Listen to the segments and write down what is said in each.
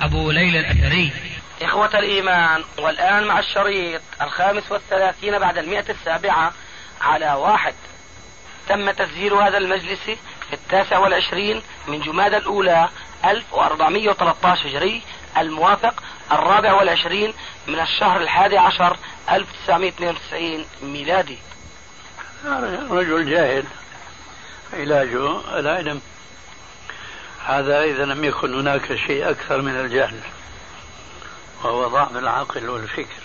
ابو ليلى الاشري. اخوة الايمان، والان مع الشريط 35 بعد 107 على 1. تم تسجيل هذا المجلس في 29 من جمادى الاولى 1413 هجري، الموافق 24 من الشهر 11 1992 ميلادي. رجل جاهل علاجه العلم، هذا إذا لم يكن هناك شيء أكثر من الجهل، وهو ضعف العقل والفكر.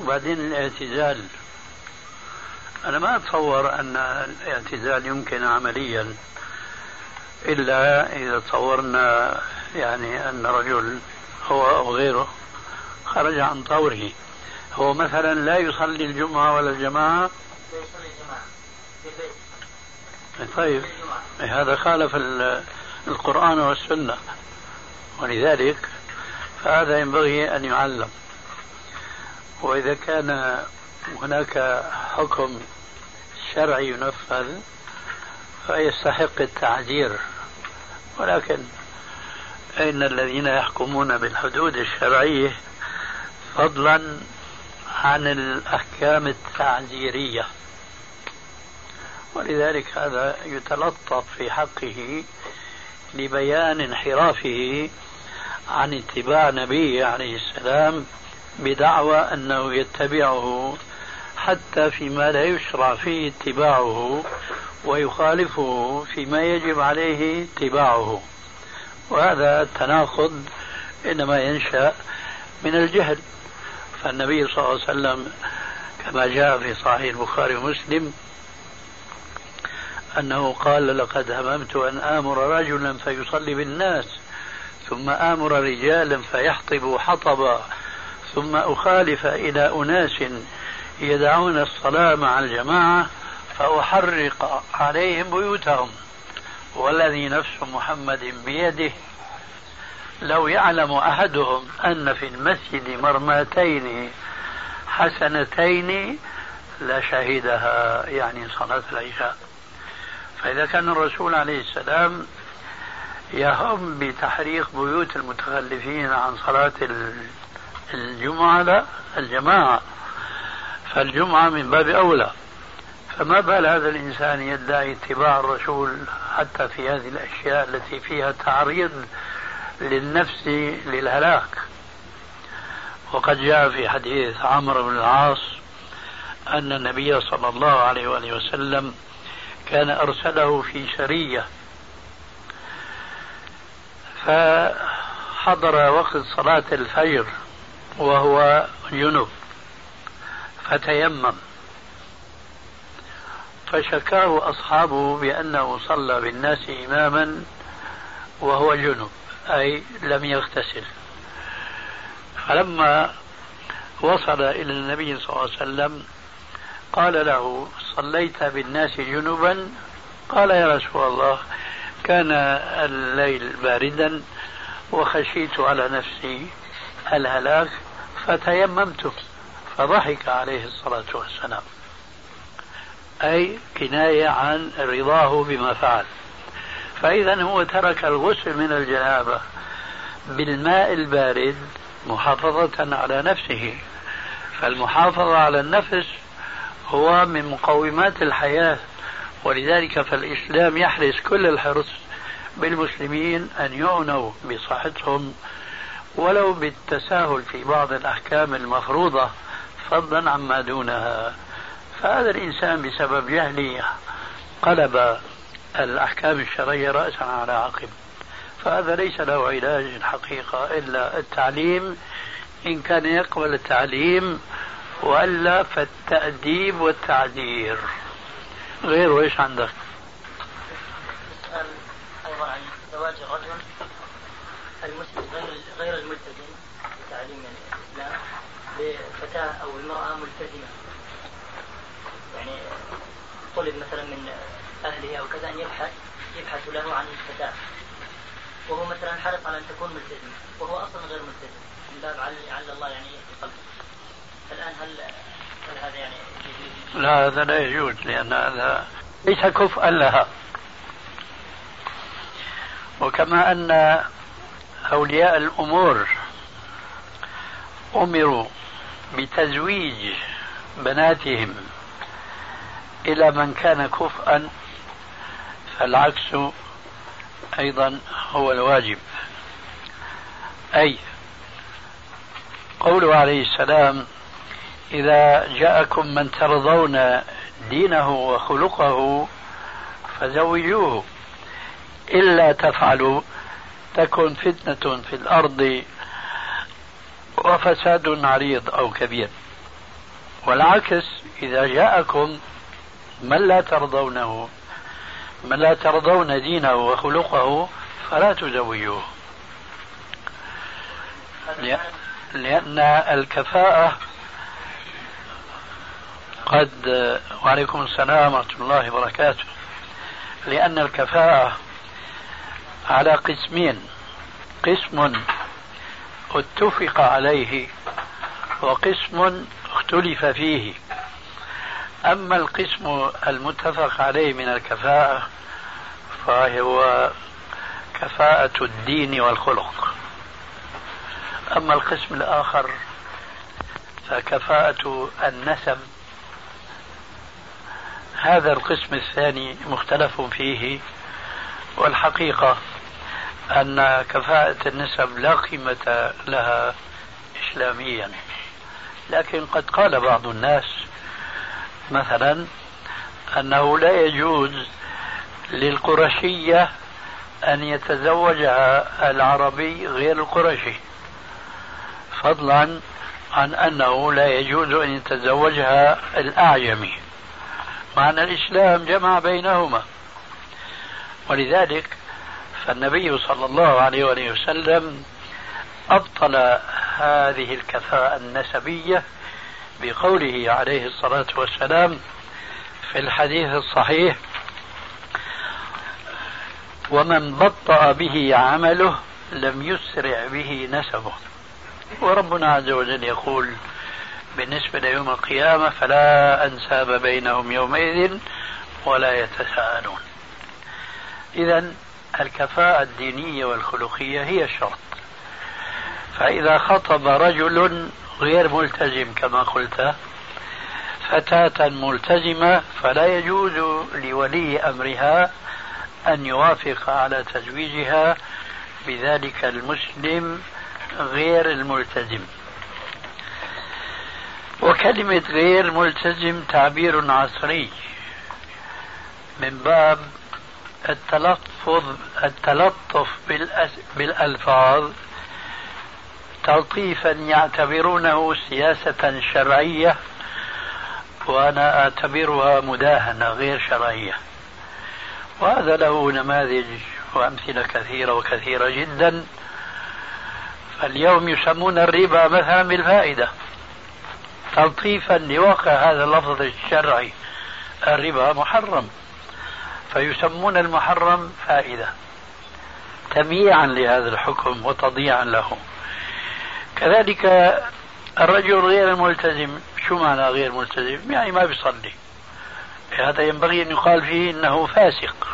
وبعدين الاعتزال، أنا ما أتصور أن الاعتزال يمكن عمليا إلا إذا تصورنا يعني أن رجل هو أو غيره خرج عن طوره. هو مثلا لا يصلي الجمعة ولا الجماعة، طيب هذا خالف القرآن والسنة، ولذلك فهذا ينبغي أن يعلم. وإذا كان هناك حكم شرعي ينفذ فيستحق التعزير، ولكن إن الذين يحكمون بالحدود الشرعية فضلا عن الأحكام التعزيرية، ولذلك هذا يتلطف في حقه لبيان انحرافه عن اتباع نبيه عليه السلام بدعوى أنه يتبعه حتى فيما لا يشرع فيه اتباعه، ويخالفه فيما يجب عليه اتباعه. وهذا التناقض إنما ينشأ من الجهل. فالنبي صلى الله عليه وسلم كما جاء في صحيح البخاري ومسلم أنه قال: لقد هممت أن آمر رجلا فيصلي بالناس، ثم آمر رجالا فيحطبوا حطبا، ثم أخالف إلى أناس يدعون الصلاة مع الجماعة فأحرق عليهم بيوتهم، والذي نفس محمد بيده لو يعلم أحدهم أن في المسجد مرمتين حسنتين لشهدها، يعني صلاة العشاء. فإذا كان الرسول عليه السلام يهم بتحريق بيوت المتخلفين عن صلاة الجمعة لا الجماعة، فالجمعة من باب أولى، فما بال هذا الإنسان يدعي اتباع الرسول حتى في هذه الأشياء التي فيها تعريض للنفس للهلاك. وقد جاء في حديث عمرو بن العاص أن النبي صلى الله عليه وآله وسلم كان أرسله في سرية، فحضر وقت صلاة الفجر وهو جنب، فتيمم، فشكاه أصحابه بأنه صلى بالناس إماما وهو جنب، أي لم يغتسل. فلما وصل إلى النبي صلى الله عليه وسلم قال له: صليت بالناس جنبا؟ قال: يا رسول الله، كان الليل باردا وخشيت على نفسي الهلاك فتيممت. فضحك عليه الصلاة والسلام، أي كناية عن رضاه بما فعل. فإذا هو ترك الغسل من الجنابة بالماء البارد محافظة على نفسه، فالمحافظة على النفس هو من مقومات الحياة، ولذلك فالإسلام يحرص كل الحرص بالمسلمين أن يعنوا بصحتهم ولو بالتساهل في بعض الأحكام المفروضة، فضلا عما دونها. فهذا الإنسان بسبب جهله قلب الأحكام الشرعية رأسا على عقب، فهذا ليس له علاج الحقيقة إلا التعليم، إن كان يقبل التعليم، وإلا فالتأديب والتعذير. غيره إيش عندك؟ يسأل أيضا عن زواج الرجل المسلم غير المدمن، الفتاة أو المرأة ملتزمة، يعني طلب مثلا من أهله أو كذا أن يبحث له عن الفتاة، وهو مثلا حرص على أن تكون ملتزمة وهو أصلا غير ملتزم، من باب علّ الله يعني يهدي قلبه. الآن هل هذا يعني يجوز؟ لا، هذا لا يجوز، لأن هذا ليس كفءا لها. وكما أن أولياء الأمور أمروا بتزويج بناتهم إلى من كان كفءا، فالعكس أيضا هو الواجب. أي قوله عليه السلام: إذا جاءكم من ترضون دينه وخلقه فزوجوه، إلا تفعلوا تكن فتنة في الأرض وفساد عريض أو كبير. والعكس، إذا جاءكم من لا ترضون دينه وخلقه فلا تزوجوه، لأن الكفاءة قد وعليكم السلام ورحمة الله وبركاته. لأن الكفاءة على قسمين: قسم اتفق عليه وقسم اختلف فيه. أما القسم المتفق عليه من الكفاءة فهو كفاءة الدين والخلق، أما القسم الآخر فكفاءة النسب. هذا القسم الثاني مختلف فيه، والحقيقة أن كفاءة النسب لا قيمة لها إسلاميا، لكن قد قال بعض الناس مثلا أنه لا يجوز للقرشية أن يتزوجها العربي غير القرشي، فضلا عن أنه لا يجوز أن يتزوجها الأعجمي، مع أن الإسلام جمع بينهما. ولذلك فالنبي صلى الله عليه وسلم أبطل هذه الكفاءة النسبية بقوله عليه الصلاة والسلام في الحديث الصحيح: ومن بطأ به عمله لم يسرع به نسبه. وربنا عز وجل يقول بالنسبة ليوم القيامة: فلا أنساب بينهم يومئذ ولا يتساءلون. إذن الكفاءة الدينية والخلقية هي الشرط. فإذا خطب رجل غير ملتزم كما قلت فتاة ملتزمة فلا يجوز لولي أمرها أن يوافق على تزويجها بذلك المسلم غير الملتزم. وكلمة غير ملتزم تعبير عصري من باب التلطف بالألفاظ تلطيفا يعتبرونه سياسة شرعية، وأنا أعتبرها مداهنة غير شرعية. وهذا له نماذج وأمثلة كثيرة وكثيرة جدا. فاليوم يسمون الربا مثلا بالفائدة تلطيفا لواقع هذا اللفظ الشرعي، الربا محرم، فيسمون المحرم فائدة تمييعا لهذا الحكم وتضييعا له. كذلك الرجل غير الملتزم، شو معنى غير ملتزم؟ يعني ما بيصلي، هذا ينبغي أن يقال فيه إنه فاسق،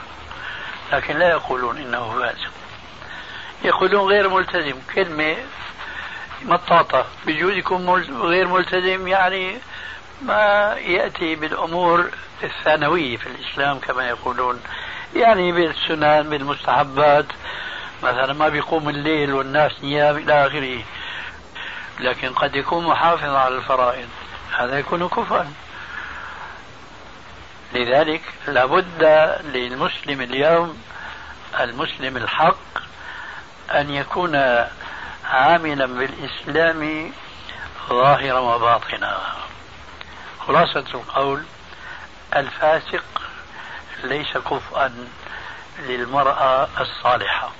لكن لا يقولون إنه فاسق، يقولون غير ملتزم. كلمة مطاطة، بجوز يكون غير ملتزم يعني ما يأتي بالأمور الثانوية في الإسلام كما يقولون، يعني بالسنن بالمستحبات، مثلا ما بيقوم الليل والناس نيام إلى آخره، لكن قد يكون محافظ على الفرائض، هذا يكون كفرا. لذلك لابد للمسلم اليوم، المسلم الحق، أن يكون عاملا بالإسلام ظاهرا وباطنا. خلاصة القول: الفاسق ليس كفءا للمرأة الصالحة.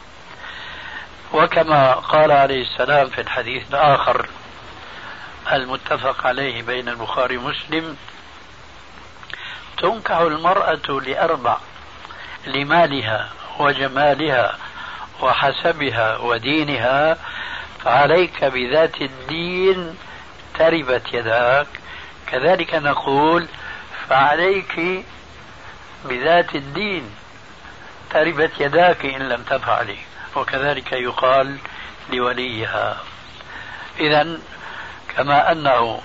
وكما قال عليه السلام في الحديث الآخر: المتفق عليه بين البخاري ومسلم: تنكح المرأة لأربع: لمالها وجمالها وحسبها ودينها، فعليك بذات الدين تربت يداك. كذلك نقول: فعليك بذات الدين تربت يداك إن لم تفعلي. وكذلك يقال لوليها. إذن كما أنه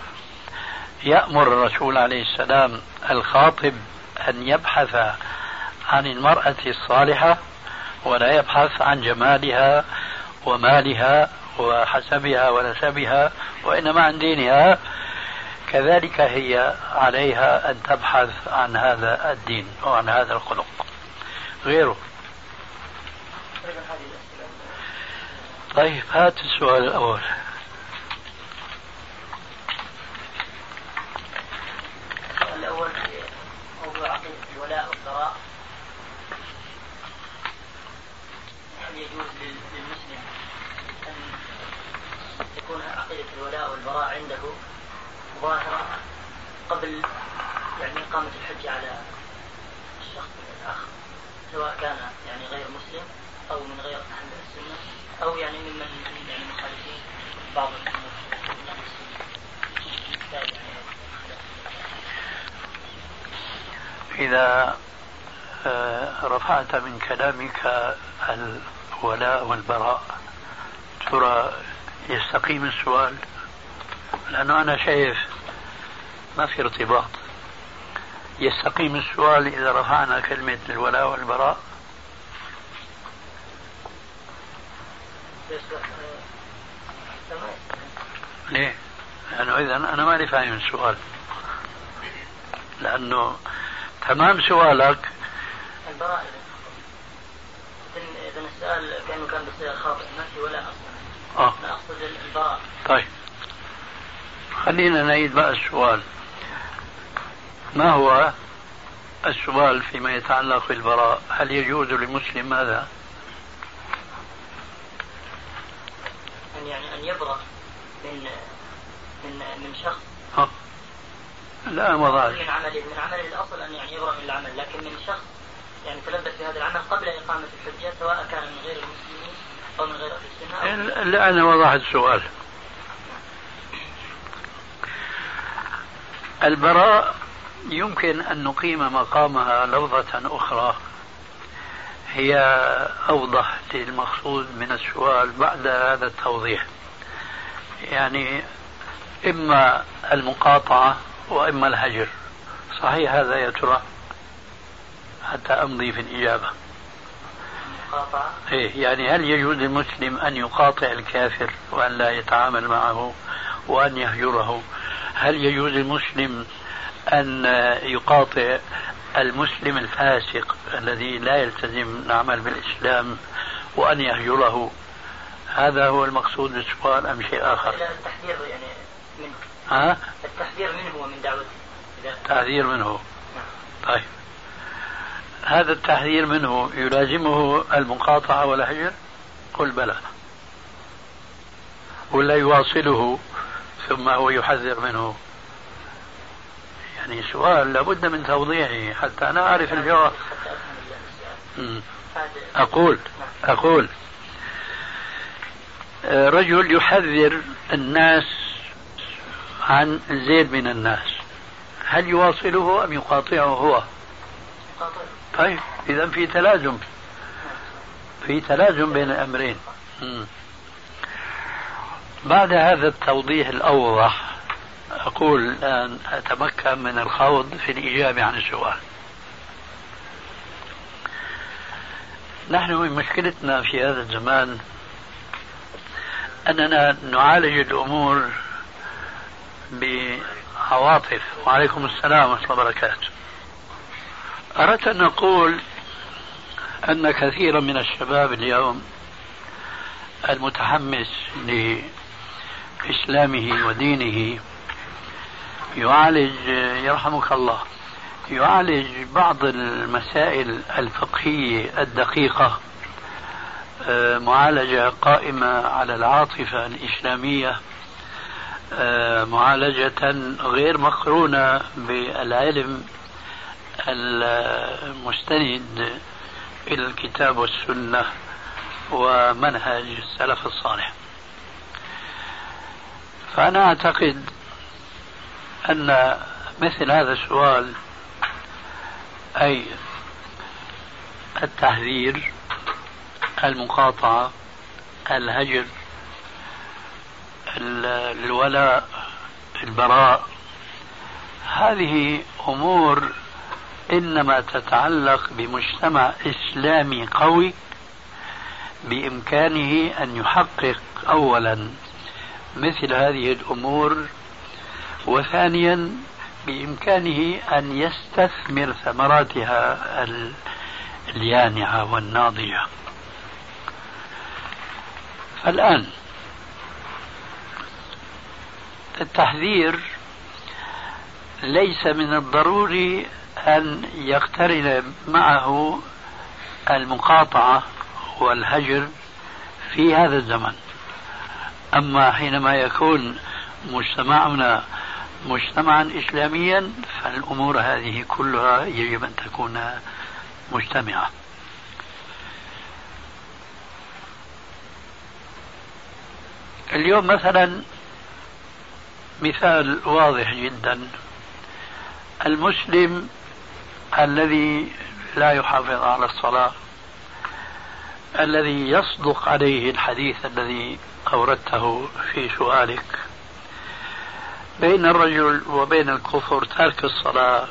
يأمر الرسول عليه السلام الخاطب أن يبحث عن المرأة الصالحة ولا يبحث عن جمالها ومالها وحسبها ونسبها وإنما عن دينها، كذلك هي عليها أن تبحث عن هذا الدين وعن هذا الخلق. غيره. طيب، هات السؤال الأول. الأول موضوع عقيدة الولاء والبراء، هل يجوز للمسلم أن تكون عقيدة الولاء والبراء عنده ظاهرة قبل يعني إقامة الحج على الشخص الآخر، سواء كان يعني غير مسلم أو من غير أهل السنة أو يعني ممن يعني مخالفين بعض المسلمين؟ إذا رفعت من كلامك الولاء والبراء، ترى يستقيم السؤال؟ لأنه أنا شايف ما في ارتباط. يستقيم السؤال إذا رفعنا كلمة الولاء والبراء؟ ليه؟ لأنه إذا أنا ما لي فاهم السؤال، لأنه تمام سؤالك البراء إذا السؤال كان بصيغة خاطئة، ما في ولا أصلا. أنا أقصد البراء. طيب، خلينا نعيد بقى السؤال. ما هو السؤال فيما يتعلق بالبراء؟ هل يجوز للمسلم ماذا؟ يعني أن يبرأ من شخص. لا مضاد. من عمله، من عمل الأصل أن يعني يبرأ من العمل، لكن من شخص يعني تلبس بهذا العمل قبل إقامة الحجة، سواء كان من غير المسلمين أو من غير السنة. لا، أنا وضحت السؤال. البراء يمكن أن نقيم مقامها لفظة أخرى هي أوضح للمقصود من السؤال بعد هذا التوضيح، يعني إما المقاطعة وإما الهجر. صحيح هذا يا ترى حتى أمضي في الإجابة؟ المقاطعة. إيه، يعني هل يجوز المسلم أن يقاطع الكافر وأن لا يتعامل معه وأن يهجره؟ هل يجوز المسلم أن يقاطع المسلم الفاسق الذي لا يلتزم العمل بالإسلام وأن يهجره؟ هذا هو المقصود بالسؤال أم شيء آخر؟ التحذير يعني منه. التحذير منه ومن دعوته. التحذير منه. طيب، هذا التحذير منه يلازمه المقاطعة والهجر؟ قل بلى. ولا يواصله ثم هو يحذر منه؟ يعني سؤال لابد من توضيحه حتى أنا أعرف الجواب. أقول رجل يحذر الناس عن زيد من الناس، هل يواصله أم يقاطعه هو؟ طيب، إذا في تلازم بين الأمرين. بعد هذا التوضيح الأوضح أقول أن أتمكن من الخوض في الإجابة عن السؤال. نحن من مشكلتنا في هذا الزمان أننا نعالج الأمور بعواطف. وعليكم السلام ورحمة الله وبركاته. أردت أن أقول أن كثيرا من الشباب اليوم المتحمس لإسلامه ودينه يعالج، يرحمك الله، يعالج بعض المسائل الفقهية الدقيقة معالجة قائمة على العاطفة الإسلامية معالجة غير مقرونة بالعلم المستند إلى الكتاب والسنة ومنهج السلف الصالح. فأنا أعتقد أن مثل هذا السؤال أي التحذير، المقاطعة، الهجر، الولاء، البراء، هذه أمور إنما تتعلق بمجتمع إسلامي قوي بإمكانه أن يحقق أولا مثل هذه الأمور، وثانيا بإمكانه أن يستثمر ثمراتها اليانعة والناضجة. فالآن التحذير ليس من الضروري أن يقترن معه المقاطعة والهجر في هذا الزمن. أما حينما يكون مجتمعنا مجتمعا إسلاميا فالأمور هذه كلها يجب أن تكون مجتمعة. اليوم مثلا مثال واضح جدا، المسلم الذي لا يحافظ على الصلاة، الذي يصدق عليه الحديث الذي أوردته في سؤالك، بين الرجل وبين الكفر ترك الصلاة،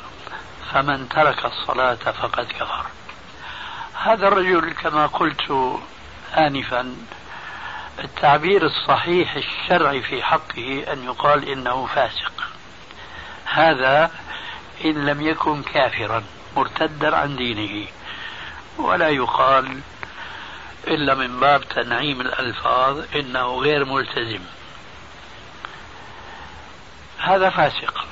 فمن ترك الصلاة فقد كفر. هذا الرجل كما قلت آنفا التعبير الصحيح الشرعي في حقه أن يقال إنه فاسق، هذا إن لم يكن كافرا مرتدا عن دينه، ولا يقال إلا من باب تنعيم الألفاظ إنه غير ملتزم، هذا فاسق.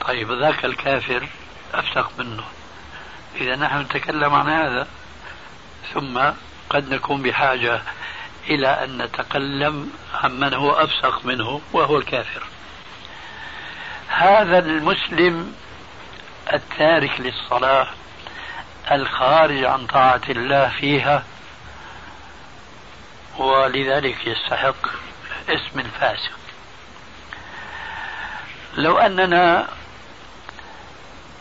طيب ذاك الكافر أفسق منه، إذا نحن نتكلم عن هذا ثم قد نكون بحاجة إلى أن نتكلم عمن هو أفسق منه وهو الكافر. هذا المسلم التارك للصلاة الخارج عن طاعة الله فيها، ولذلك يستحق اسم الفاسق. لو أننا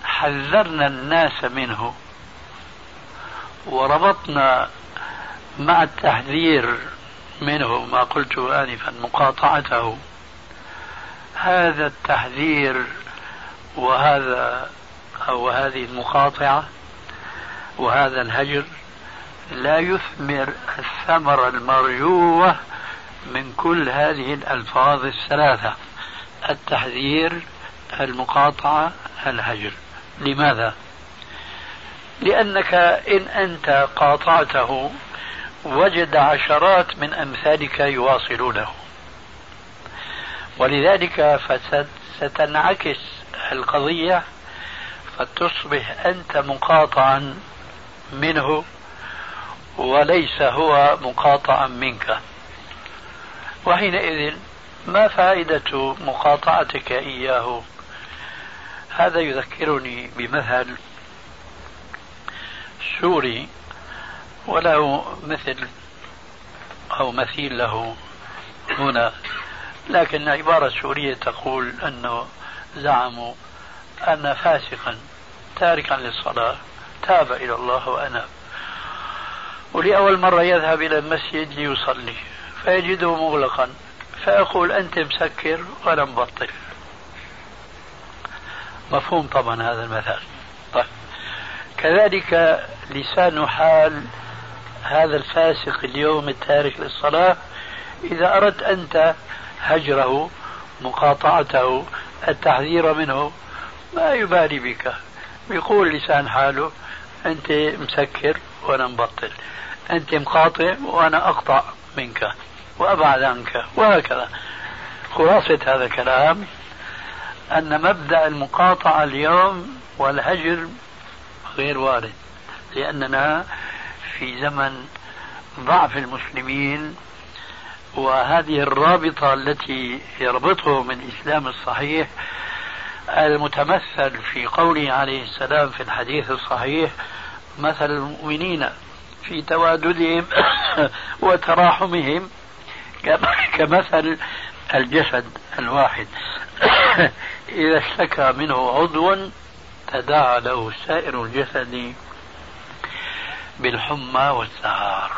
حذرنا الناس منه وربطنا مع التحذير منه ما قلت آنفا مقاطعته، هذا التحذير وهذا أو هذه المقاطعة وهذا الهجر لا يثمر الثمرة المرجوة من كل هذه الألفاظ الثلاثة: التحذير، المقاطعة، الهجر. لماذا؟ لأنك إن أنت قاطعته وجد عشرات من أمثالك يواصلونه، ولذلك فستنعكس القضية فتصبح أنت مقاطعا منه وليس هو مقاطعا منك، وحينئذ ما فائدة مقاطعتك إياه؟ هذا يذكرني بمثل سوري وله مثل أو مثيل له هنا، لكن عبارة سورية تقول أنه زعموا أن فاسقا تاركا للصلاة تاب إلى الله وأناب، ولأول مرة يذهب إلى المسجد ليصلي فيجده مغلقا فيقول أنت مسكر وأنا مبطل. مفهوم طبعا هذا المثال. طيب كذلك لسان حال هذا الفاسق اليوم التارك للصلاة، إذا أردت أنت هجره، مقاطعته، التحذير منه، ما يبالي بك، بيقول لسان حاله أنت مسكر وأنا مبطل، أنت مقاطع وأنا أقطع منك وأبعد عنك، وهكذا. خلاصة هذا الكلام أن مبدأ المقاطعة اليوم والهجر غير وارد، لأننا في زمن ضعف المسلمين وهذه الرابطة التي يربطه من إسلام الصحيح المتمثل في قوله عليه السلام في الحديث الصحيح: مثل المؤمنين في تواددهم وتراحمهم كمثل الجسد الواحد إذا اشتكى منه عضو تداعى له سائر الجسد بالحمى والسعار.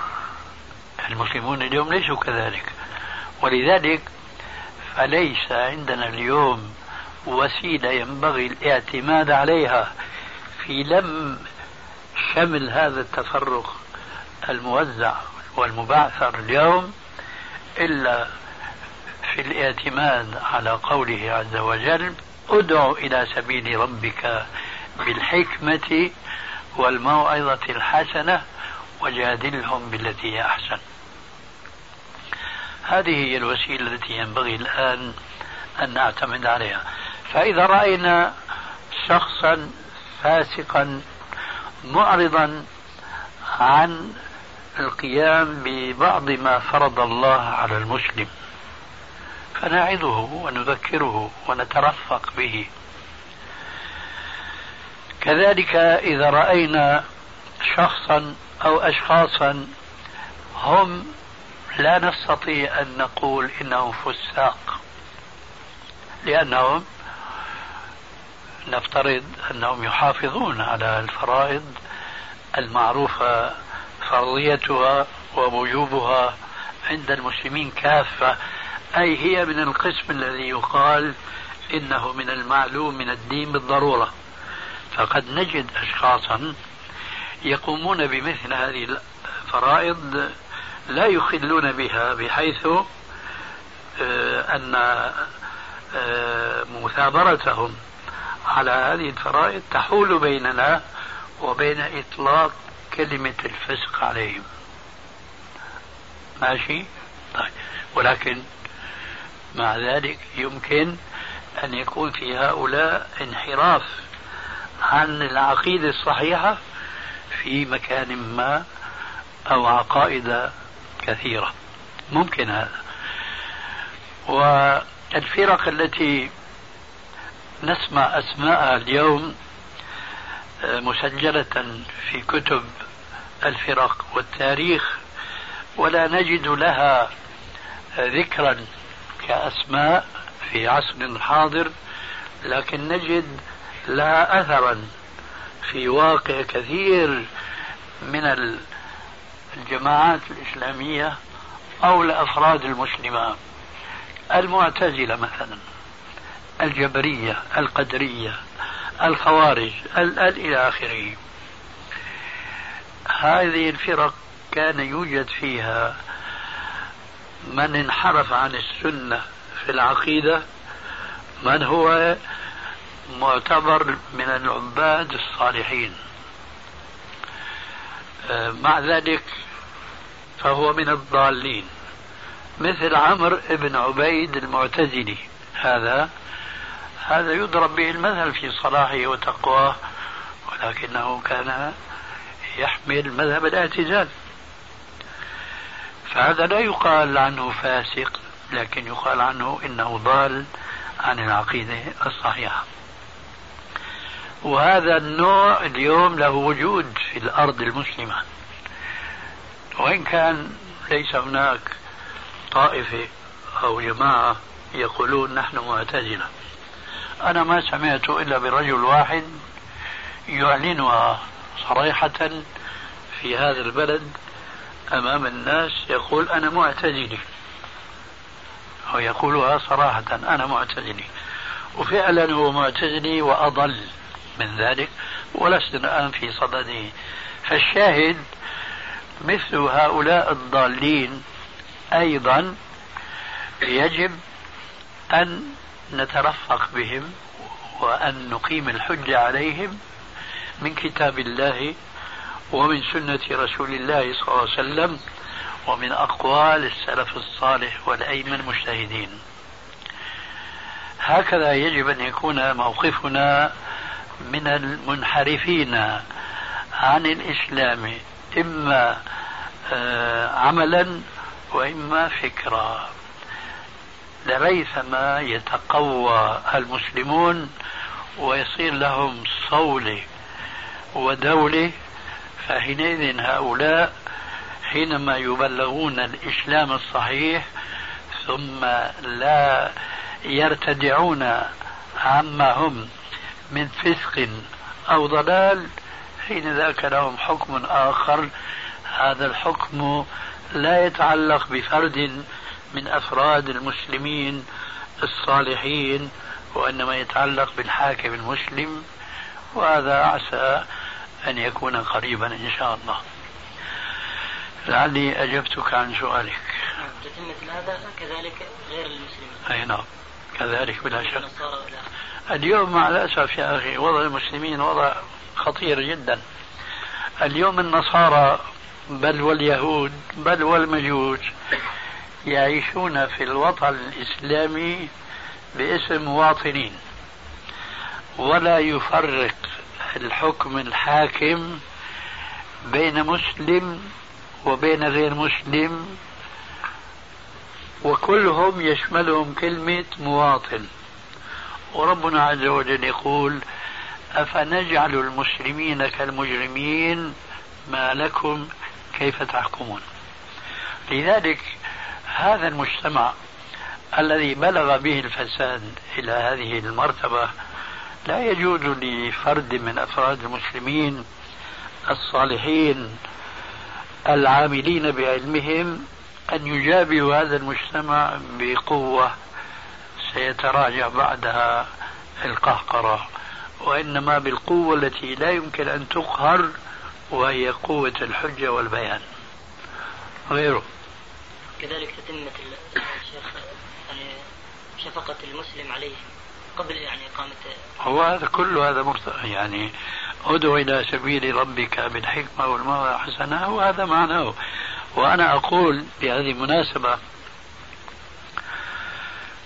المسلمون اليوم ليسوا كذلك، ولذلك فليس عندنا اليوم وسيلة ينبغي الاعتماد عليها في لم شمل هذا التفرق الموزع والمبعثر اليوم إلا في الاعتماد على قوله عز وجل: ادع إلى سبيل ربك بالحكمة والموعظة الحسنة وجادلهم بالتي هي أحسن. هذه هي الوسيلة التي ينبغي الآن أن نعتمد عليها. فإذا رأينا شخصا فاسقا معرضا عن القيام ببعض ما فرض الله على المسلم فنعظه ونذكره ونترفق به. كذلك إذا رأينا شخصا أو أشخاصا هم لا نستطيع أن نقول إنهم فساق، لأنهم نفترض أنهم يحافظون على الفرائض المعروفة فرضيتها ووجوبها عند المسلمين كافة، أي هي من القسم الذي يقال إنه من المعلوم من الدين بالضرورة. فقد نجد أشخاصا يقومون بمثل هذه الفرائض لا يخلون بها، بحيث أن مثابرتهم على هذه الفرائض تحول بيننا وبين إطلاق كلمة الفسق عليهم. ماشي؟ طيب. ولكن مع ذلك يمكن أن يكون في هؤلاء انحراف عن العقيدة الصحيحة في مكان ما أو عقائد كثيرة، ممكن هذا. والفرق التي نسمع أسماءها اليوم مسجلة في كتب الفرق والتاريخ ولا نجد لها ذكرا كأسماء في عصرنا الحاضر، لكن نجد لها أثرا في واقع كثير من الجماعات الإسلامية أو الأفراد المسلمة. المعتزلة مثلا، الجبرية، القدرية، الخوارج، إلى آخره. هذه الفرق كان يوجد فيها من انحرف عن السنة في العقيدة، من هو معتبر من العباد الصالحين، مع ذلك فهو من الضالين، مثل عمر ابن عبيد المعتزلي. هذا يضرب به المثل في صلاحه وتقواه، ولكنه كان يحمل مذهب الاعتزال. فهذا لا يقال عنه فاسق، لكن يقال عنه إنه ضال عن العقيدة الصحيحة. وهذا النوع اليوم له وجود في الأرض المسلمة، وإن كان ليس هناك طائفة أو جماعة يقولون نحن معتزلة. أنا ما سمعت إلا برجل واحد يعلنها صريحة في هذا البلد أمام الناس، يقول أنا معتزلي، ويقولها صراحة: أنا معتزلي. وفعلا هو معتزلي وأضل من ذلك، ولست الآن في صدده. فالشاهد مثل هؤلاء الضالين أيضا يجب أن نترفق بهم وأن نقيم الحجة عليهم من كتاب الله ومن سنة رسول الله صلى الله عليه وسلم ومن أقوال السلف الصالح والأئمة المجتهدين. هكذا يجب أن يكون موقفنا من المنحرفين عن الإسلام، إما عملا وإما فكرة، لريثما يتقوى المسلمون ويصير لهم صولة ودولة، فحينئذ هؤلاء حينما يبلغون الإسلام الصحيح ثم لا يرتدعون عما هم من فسق أو ضلال، حين ذاك لهم حكم آخر، هذا الحكم لا يتعلق بفرد من أفراد المسلمين الصالحين، وإنما يتعلق بالحاكم المسلم، وهذا عسى أن يكون قريبا إن شاء الله. لعلي أجبتك عن سؤالك. تتمة هذا كذلك غير المسلمين. أي نعم كذلك بلا شك. اليوم مع الأسف يا أخي وضع المسلمين وضع خطير جدا. اليوم النصارى بل واليهود بل والمجوس يعيشون في الوطن الإسلامي باسم مواطنين، ولا يفرق الحكم الحاكم بين مسلم وبين غير مسلم، وكلهم يشملهم كلمة مواطن. وربنا عز وجل يقول أفنجعل المسلمين كالمجرمين ما لكم كيف تحكمون. لذلك هذا المجتمع الذي بلغ به الفساد إلى هذه المرتبة لا يجوز لفرد من أفراد المسلمين الصالحين العاملين بعلمهم أن يجابوا هذا المجتمع بقوة سيتراجع بعدها القهقرة، وإنما بالقوة التي لا يمكن أن تقهر، وهي قوة الحجة والبيان. غيره كذلك تتمة يعني شفقة المسلم عليه قبل يعني إقامة، هو هذا كله هذا يعني ادعو إلى سبيل ربك بالحكمة والموعظة الحسنة، وهذا معناه. وأنا أقول بهذه المناسبة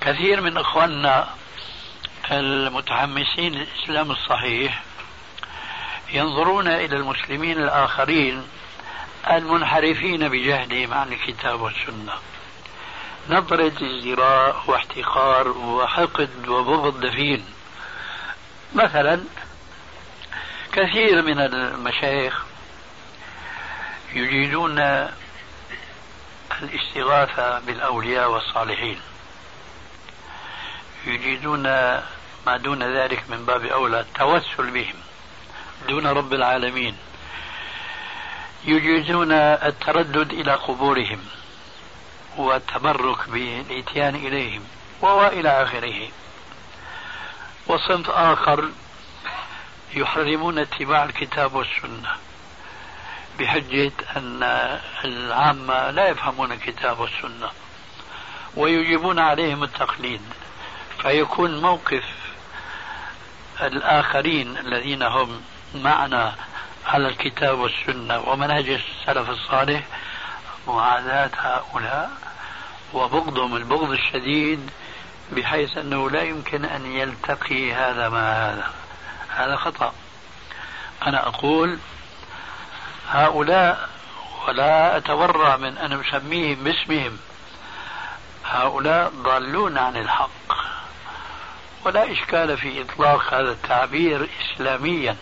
كثير من إخواننا المتحمسين للإسلام الصحيح ينظرون إلى المسلمين الآخرين المنحرفين بجهلهم عن الكتاب والسنة نظرة ازدراء واحتقار وحقد وبغض دفين. مثلا كثير من المشايخ يجيدون الاستغاثة بالأولياء والصالحين، يجيدون ما دون ذلك من باب أولى التوسل بهم دون رب العالمين، يجيزون التردد إلى قبورهم والتبرك بالإتيان إليهم وإلى آخره. وصنف آخر يحرمون اتباع الكتاب والسنة بحجة أن العامة لا يفهمون الكتاب والسنة ويجيبون عليهم التقليد، فيكون موقف الآخرين الذين هم معنا على الكتاب والسنة ومنهج السلف الصالح معاداة هؤلاء وبغضهم البغض الشديد، بحيث أنه لا يمكن أن يلتقي هذا مع هذا. هذا خطأ. أنا أقول هؤلاء، ولا أتورع من أن أسميهم باسمهم، هؤلاء ضالون عن الحق، ولا إشكال في إطلاق هذا التعبير إسلاميا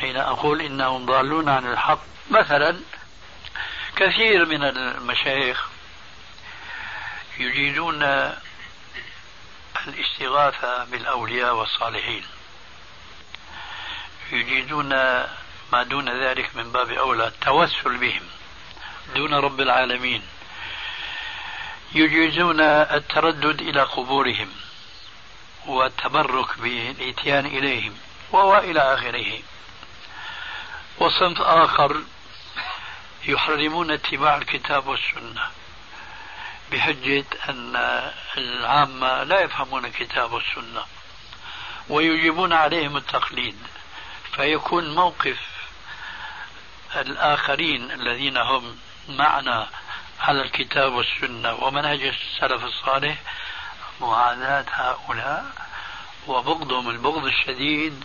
حين أقول إنهم ضالون عن الحق. مثلا كثير من المشايخ يجيدون الاستغاثة بالأولياء والصالحين، يجيدون ما دون ذلك من باب أولى التوسل بهم دون رب العالمين، يجيزون التردد إلى قبورهم والتبرك بالإتيان إليهم وإلى آخره. وصنف آخر يحرمون اتباع الكتاب والسنة بحجة أن العامة لا يفهمون الكتاب والسنة ويجيبون عليهم التقليد، فيكون موقف الآخرين الذين هم معنا على الكتاب والسنة ومنهج السلف الصالح معاداة هؤلاء وبغضهم البغض الشديد،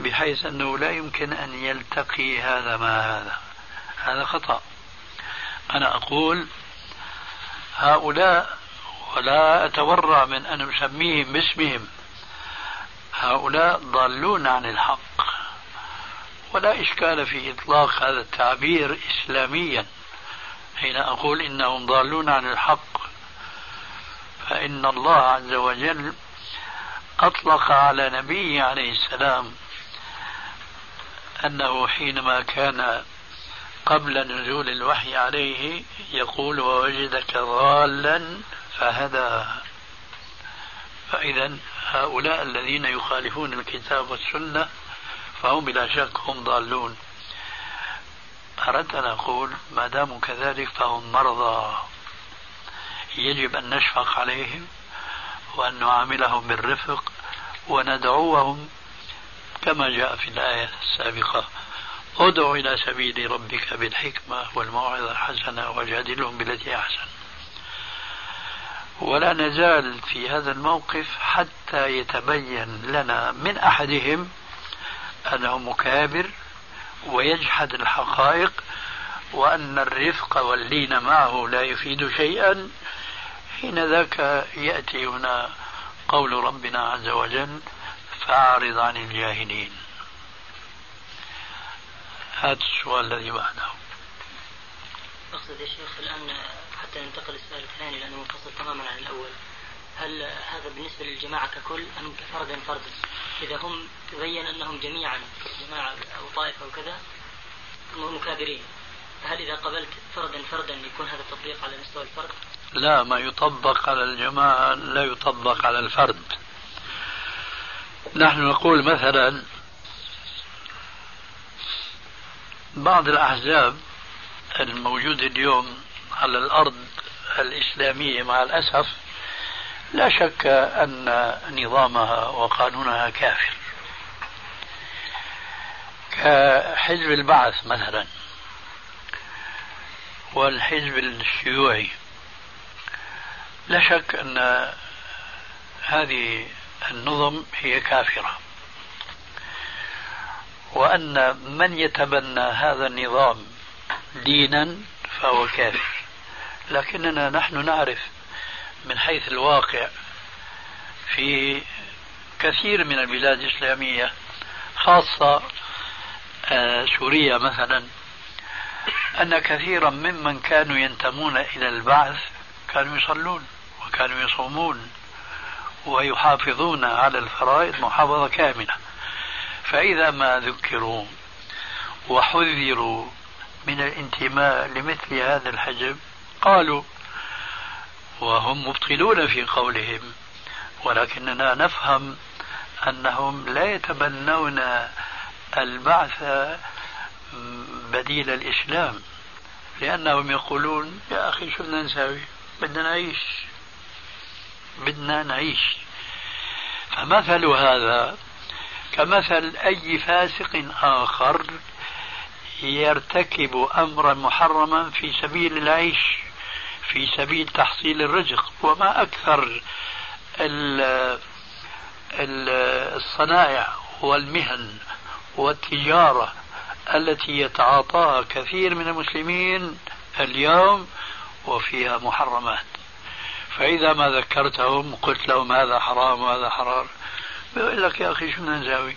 بحيث أنه لا يمكن أن يلتقي هذا مع هذا. هذا خطأ. أنا أقول هؤلاء، ولا أتورع من أن نسميهم باسمهم، هؤلاء ضالون عن الحق، ولا إشكال في إطلاق هذا التعبير إسلاميا حين أقول إنهم ضالون عن الحق، فإن الله عز وجل أطلق على نبيه عليه السلام أنه حينما كان قبل نزول الوحي عليه يقول ووجدك ضالا فهدى. فإذا هؤلاء الذين يخالفون الكتاب والسنة فهم بلا شك هم ضالون. أردت أن أقول ما داموا كذلك فهم مرضى، يجب أن نشفق عليهم وأن نعاملهم بالرفق وندعوهم كما جاء في الآية السابقة: ادع إلى سبيل ربك بالحكمة والموعظة الحسنة وجادلهم بالتي أحسن. ولا نزال في هذا الموقف حتى يتبين لنا من أحدهم أنه مكابر ويجحد الحقائق، وأن الرفق واللين معه لا يفيد شيئا، حين ذاك يأتي هنا قول ربنا عز وجل: فأعرض عن الجاهلين. هذا السؤال الذي بعده. أقصد يا شيخ الآن حتى ننتقل للسؤال الثاني لأنه منفصل تماما عن الأول، هل هذا بالنسبة للجماعة ككل أم كفردا فردا؟ إذا هم تبين أنهم جميعا جماعة أو طائفة وكذا هم مكابرين، هل إذا قبلت فردا فردا يكون هذا التطبيق على مستوى الفرد؟ لا، ما يطبق على الجماعة لا يطبق على الفرد. نحن نقول مثلا بعض الأحزاب الموجودة اليوم على الأرض الإسلامية مع الأسف لا شك أن نظامها وقانونها كافر، كحزب البعث مثلا والحزب الشيوعي. لا شك أن هذه النظم هي كافرة، وأن من يتبنى هذا النظام دينا فهو كافر. لكننا نحن نعرف من حيث الواقع في كثير من البلاد الإسلامية، خاصة سوريا مثلا، أن كثيرا ممن كانوا ينتمون إلى البعث كانوا يصلون وكانوا يصومون ويحافظون على الفرائض محافظة كاملة. فإذا ما ذكروا وحذروا من الانتماء لمثل هذا الحجب قالوا، وهم مبطلون في قولهم، ولكننا نفهم أنهم لا يتبنون البعث بديل الإسلام، لأنهم يقولون يا أخي شو بدنا نسوي، بدنا نعيش. فمثل هذا كمثل أي فاسق آخر يرتكب أمرا محرما في سبيل العيش، في سبيل تحصيل الرزق. وما أكثر الصنائع والمهن والتجارة التي يتعاطاها كثير من المسلمين اليوم وفيها محرمات. فإذا ما ذكرتهم قلت لهم هذا حرام وهذا حرام، بيقول لك يا أخي شو بدنا نساوي.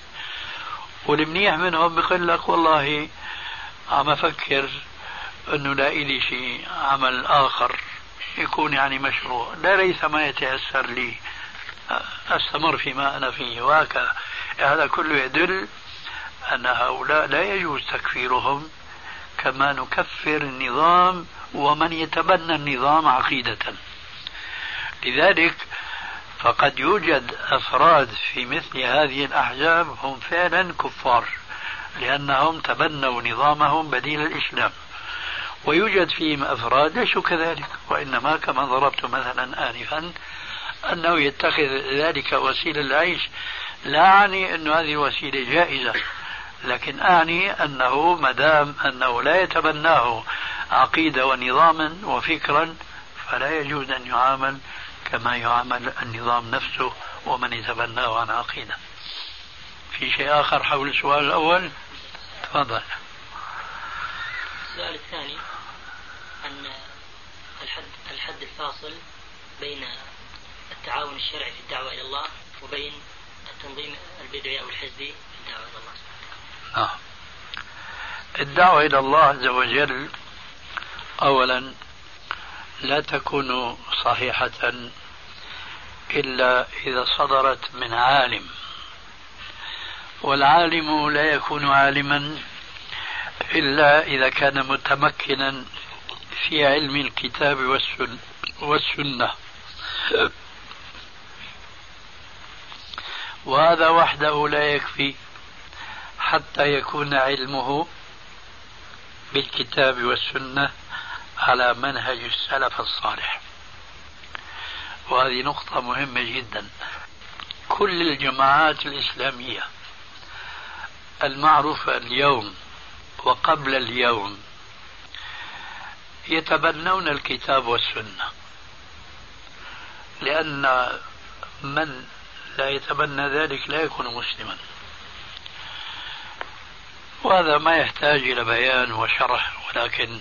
والمنيح منهم بيقول لك والله عم أفكر أنه لا إلي شيء عمل آخر يكون يعني مشروع، لا ليس ما يتأثر لي، أستمر فيما أنا فيه. وهكذا هذا كله يدل أن هؤلاء لا يجوز تكفيرهم كما نكفر النظام ومن يتبنى النظام عقيدة. لذلك فقد يوجد أفراد في مثل هذه الأحزاب هم فعلا كفار، لأنهم تبنوا نظامهم بديل الإسلام، ويوجد فيهم أفراد ليسوا كذلك، وإنما كما ضربت مثلا آنفا أنه يتخذ ذلك وسيلة العيش. لا أعني أن هذه الوسيلة جائزة، لكن أعني أنه مدام أنه لا يتبناه عقيدة ونظاما وفكرا فلا يجوز أن يعامل كما يعامل النظام نفسه ومن يتبناه عن عقيدة. في شيء آخر حول السؤال الأول؟ تفضل. السؤال الثاني عن الحد الفاصل بين التعاون الشرعي في الدعوة إلى الله وبين التنظيم البدعي أو الحزبي في الدعوة إلى الله؟ الدعوة إلى الله عز وجل أولا لا تكون صحيحة إلا إذا صدرت من عالم، والعالم لا يكون عالما إلا إذا كان متمكنا في علم الكتاب والسنة، وهذا وحده لا يكفي حتى يكون علمه بالكتاب والسنة على منهج السلف الصالح. وهذه نقطة مهمة جدا. كل الجماعات الإسلامية المعروفة اليوم وقبل اليوم يتبنون الكتاب والسنة، لأن من لا يتبنى ذلك لا يكون مسلما، وهذا ما يحتاج إلى بيان وشرح. ولكن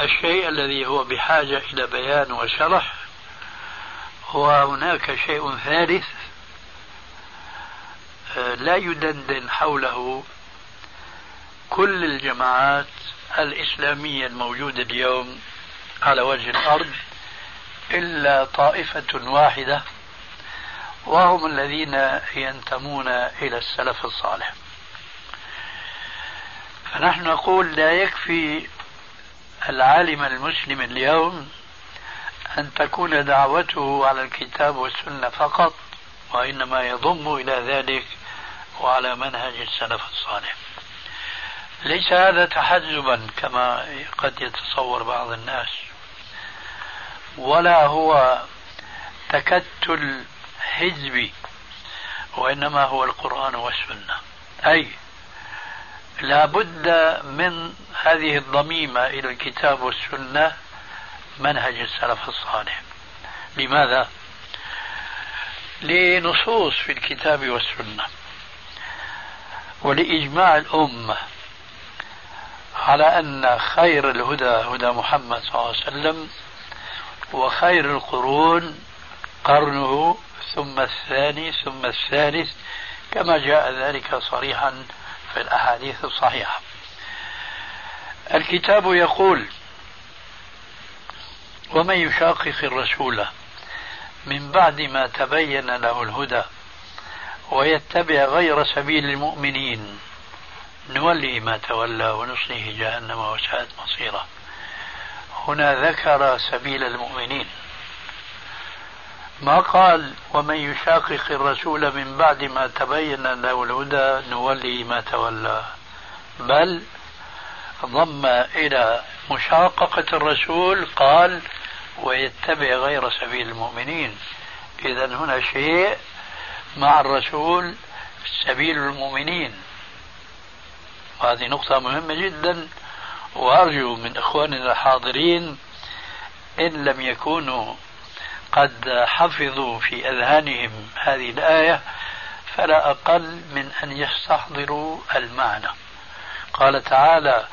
الشيء الذي هو بحاجة إلى بيان وشرح هو هناك شيء ثالث لا يدندن حوله كل الجماعات الإسلامية الموجودة اليوم على وجه الأرض إلا طائفة واحدة، وهم الذين ينتمون إلى السلف الصالح. فنحن نقول لا يكفي العالم المسلم اليوم أن تكون دعوته على الكتاب والسنة فقط، وإنما يضم إلى ذلك وعلى منهج السلف الصالح. ليس هذا تحزبا كما قد يتصور بعض الناس، ولا هو تكتل حزبي، وإنما هو القرآن والسنة. أي لابد من هذه الضميمة إلى الكتاب والسنة منهج السلف الصالح. لماذا؟ لنصوص في الكتاب والسنة، ولإجماع الأمة على أن خير الهدى هدى محمد صلى الله عليه وسلم، وخير القرون قرنه ثم الثاني ثم الثالث، كما جاء ذلك صريحا في الأحاديث الصحيحة. الكتاب يقول: ومن يشاقق الرسول من بعد ما تبين له الهدى ويتبع غير سبيل المؤمنين نولي ما تولى ونصله جهنم وساءت مصيره. هنا ذكر سبيل المؤمنين، ما قال ومن يشاقق الرسول من بعد ما تبين له الهدى نولي ما تولى، بل ضم إلى مشاققة الرسول قال ويتبع غير سبيل المؤمنين. إذن هنا شيء مع الرسول سبيل المؤمنين، وهذه نقطة مهمة جدا. وأرجو من إخواننا الحاضرين إن لم يكونوا قد حفظوا في أذهانهم هذه الآية فلا أقل من أن يستحضروا المعنى. قال تعالى: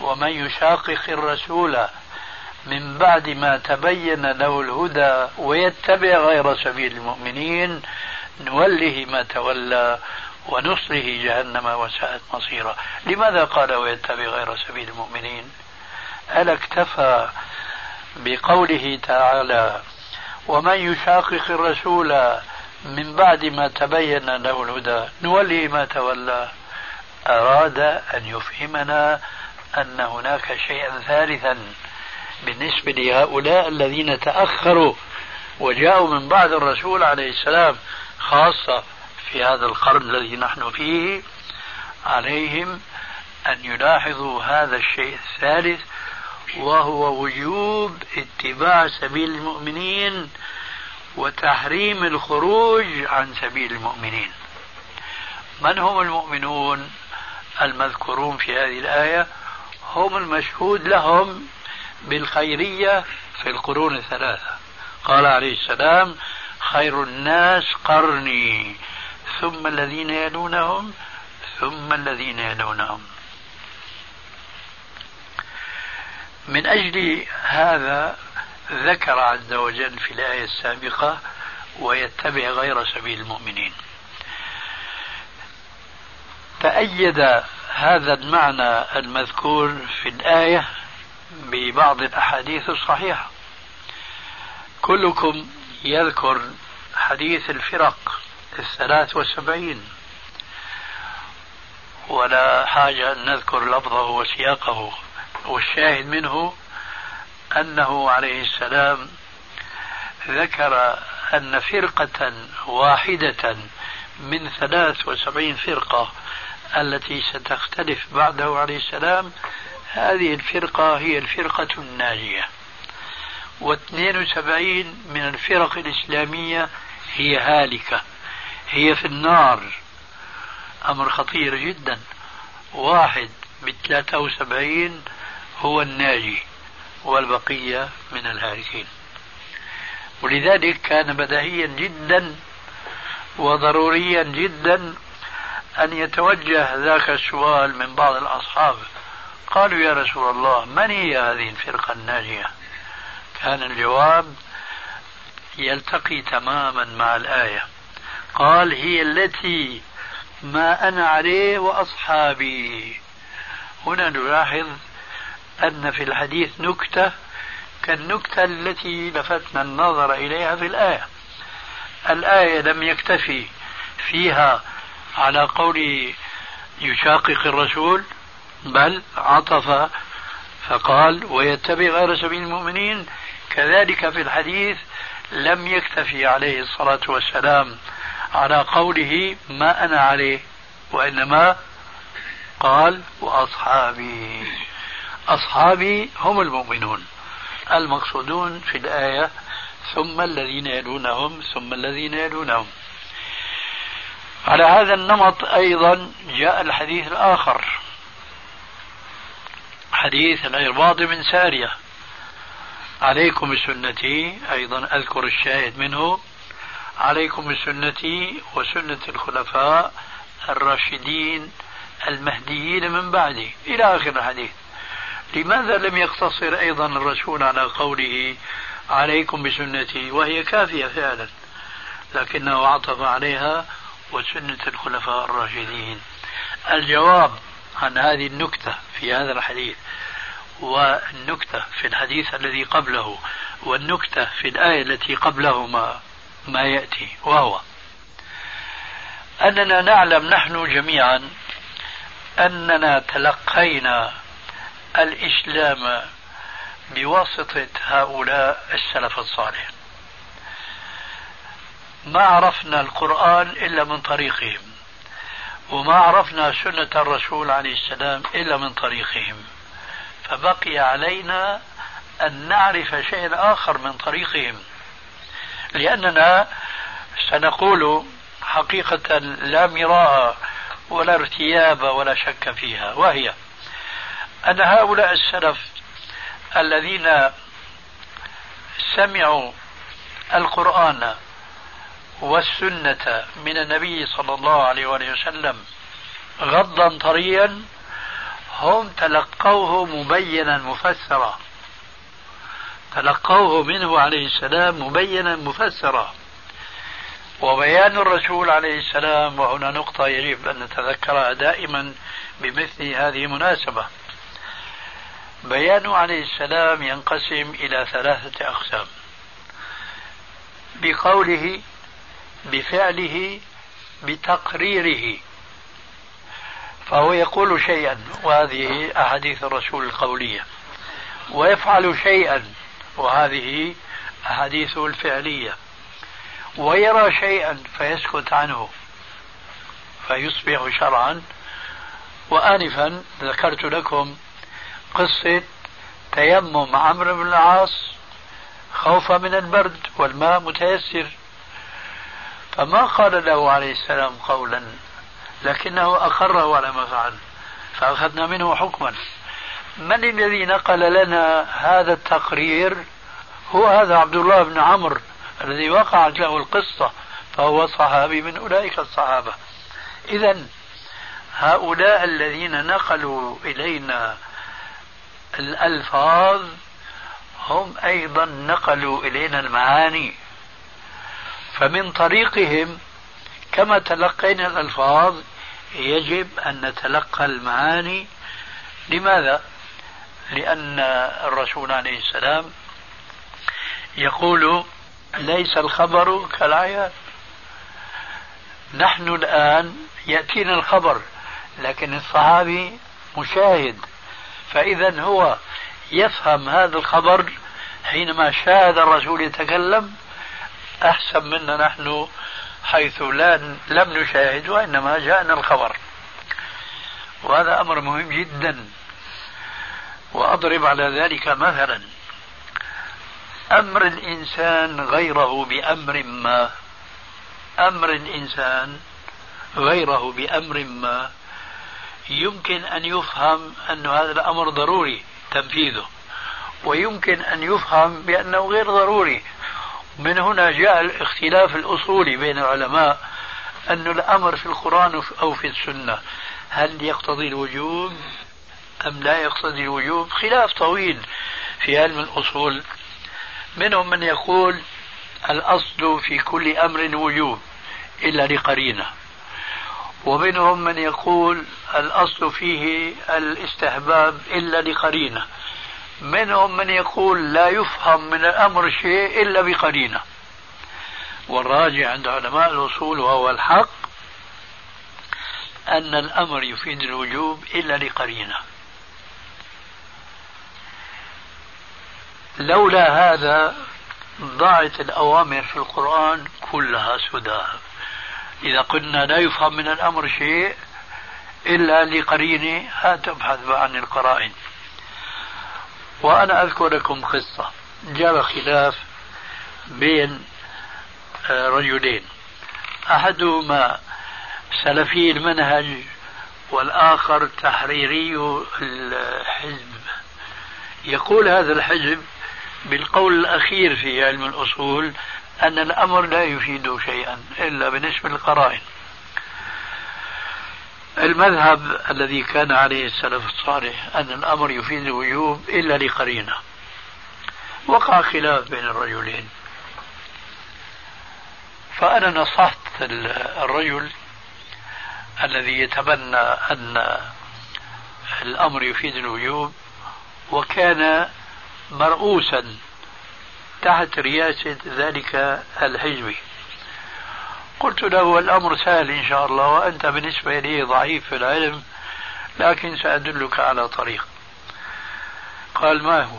ومن يشاقق الرسول من بعد ما تبين له الهدى ويتبع غير سبيل المؤمنين نوله ما تولى ونصله جهنم وساءت مصيره. لماذا قال ويتبع غير سبيل المؤمنين؟ ألا اكتفى بقوله تعالى: ومن يشاقق الرسول من بعد ما تبين له الهدى نوله ما تولى؟ أراد أن يفهمنا أن هناك شيئا ثالثا بالنسبة لهؤلاء الذين تأخروا وجاءوا من بعد الرسول عليه السلام، خاصة في هذا القرن الذي نحن فيه. عليهم أن يلاحظوا هذا الشيء الثالث، وهو وجوب اتباع سبيل المؤمنين وتحريم الخروج عن سبيل المؤمنين. من هم المؤمنون المذكورون في هذه الآية؟ هم المشهود لهم بالخيرية في القرون الثلاثة. قال عليه السلام: خير الناس قرني ثم الذين يلونهم ثم الذين يلونهم. من أجل هذا ذكر عز وجل في الآية السابقة ويتبع غير سبيل المؤمنين. تأيد هذا المعنى المذكور في الآية ببعض الأحاديث الصحيحة. كلكم يذكر حديث الفرق 73 ولا حاجة أن نذكر لفظه وسياقه، والشاهد منه أنه عليه السلام ذكر أن فرقة واحدة من 73 فرقة التي ستختلف بعده عليه السلام، هذه الفرقة هي الفرقة الناجية، و72 من الفرق الإسلامية هي هالكة، هي في النار، أمر خطير جدا. 1 من 73 هو الناجي والبقية من الهالكين. ولذلك كان بديهيا جدا وضروريا جدا أن يتوجه ذاك السؤال من بعض الأصحاب، قالوا يا رسول الله من هي هذه الفرقة الناجية؟ كان الجواب يلتقي تماما مع الآية، قال هي التي ما أنا عليه وأصحابي. هنا نلاحظ أن في الحديث نكتة كالنكتة التي لفتنا النظر إليها في الآية. الآية لم يكتفي فيها على قول يشاقق الرسول، بل عطف فقال ويتبع غير سبيل المؤمنين. كذلك في الحديث لم يكتفي عليه الصلاة والسلام على قوله ما أنا عليه، وإنما قال وأصحابي. أصحابي هم المؤمنون المقصودون في الآية، ثم الذين يلونهم ثم الذين يلونهم. على هذا النمط أيضا جاء الحديث الآخر، حديث العرباض بن سارية، عليكم بسنتي، أيضا أذكر الشاهد منه، عليكم بسنتي وسنة الخلفاء الراشدين المهديين من بعدي إلى آخر الحديث. لماذا لم يقتصر أيضا الرسول على قوله عليكم بسنتي وهي كافية فعلا، لكنه عطف عليها وسنة الخلفاء الراشدين؟ الجواب عن هذه النكتة في هذا الحديث والنكتة في الحديث الذي قبله والنكتة في الآية التي قبلهما ما يأتي، وهو أننا نعلم نحن جميعا أننا تلقينا الإسلام بواسطة هؤلاء السلف الصالح، ما عرفنا القرآن إلا من طريقهم، وما عرفنا سنة الرسول عليه السلام إلا من طريقهم، فبقي علينا أن نعرف شيء آخر من طريقهم، لأننا سنقول حقيقة لا مراء ولا ارتياب ولا شك فيها، وهي أن هؤلاء السلف الذين سمعوا القرآن والسنة من النبي صلى الله عليه وسلم غضا طريا هم تلقوه مبينا مفسرا، تلقوه منه عليه السلام مبينا مفسرا. وبيان الرسول عليه السلام، وهنا نقطة يجب أن نتذكرها دائما بمثل هذه المناسبة، بيان عليه السلام ينقسم إلى 3 أقسام، بقوله بفعله بتقريره. فهو يقول شيئا وهذه أحاديث الرسول القولية، ويفعل شيئا وهذه أحاديثه الفعلية، ويرى شيئا فيسكت عنه فيصبح شرعا. وآنفا ذكرت لكم قصة تيمم عمرو بن العاص خوفا من البرد والماء متيسر، فما قال له عليه السلام قولا، لكنه أقره على ما فعل، فأخذنا منه حكما. من الذي نقل لنا هذا التقرير؟ هو هذا عبد الله بن عمرو الذي وقعت له القصة، فهو صحابي من أولئك الصحابة. إذن هؤلاء الذين نقلوا إلينا الألفاظ هم أيضا نقلوا إلينا المعاني، فمن طريقهم كما تلقينا الألفاظ يجب أن نتلقى المعاني. لماذا؟ لأن الرسول عليه السلام يقول ليس الخبر كالعيان. نحن الآن يأتينا الخبر لكن الصحابي مشاهد، فإذا هو يفهم هذا الخبر حينما شاهد الرسول يتكلم أحسن منا نحن حيث لم نشاهد وإنما جاءنا الخبر. وهذا أمر مهم جدا. وأضرب على ذلك مثلا أمر الإنسان غيره بأمر ما، أمر الإنسان غيره بأمر ما يمكن أن يفهم أن هذا الأمر ضروري تنفيذه، ويمكن أن يفهم بأنه غير ضروري. من هنا جاء الاختلاف الأصولي بين العلماء أن الأمر في القرآن أو في السنة هل يقتضي الوجوب أم لا يقتضي الوجوب، خلاف طويل في علم الأصول. منهم من يقول الأصل في كل أمر وجوب إلا لقرينة، ومنهم من يقول الأصل فيه الاستحباب إلا لقرينة، منهم من يقول لا يفهم من الأمر شيء إلا بقرينة. والراجع عند علماء الأصول وهو الحق أن الأمر يفيد الوجوب إلا لقرينة. لولا هذا ضاعت الأوامر في القرآن كلها سدى. إذا قلنا لا يفهم من الأمر شيء إلا لقرينة هتبحث عن القرائن. وأنا أذكر لكم قصة جرى خلاف بين رجلين، أحدهما سلفي المنهج والآخر تحريري الحزب. يقول هذا الحزب بالقول الأخير في علم الأصول أن الأمر لا يفيد شيئا إلا بالنسبة للقرائن. المذهب الذي كان عليه السلف الصالح أن الأمر يفيد الوجوب إلا لقرينة. وقع خلاف بين الرجلين، فأنا نصحت الرجل الذي يتبنى أن الأمر يفيد الوجوب، وكان مرؤوسا تحت رئاسة ذلك الحزبي. قلت له الأمر سهل إن شاء الله، وأنت بالنسبة لي ضعيف في العلم، لكن سأدلك على طريق. قال ما هو؟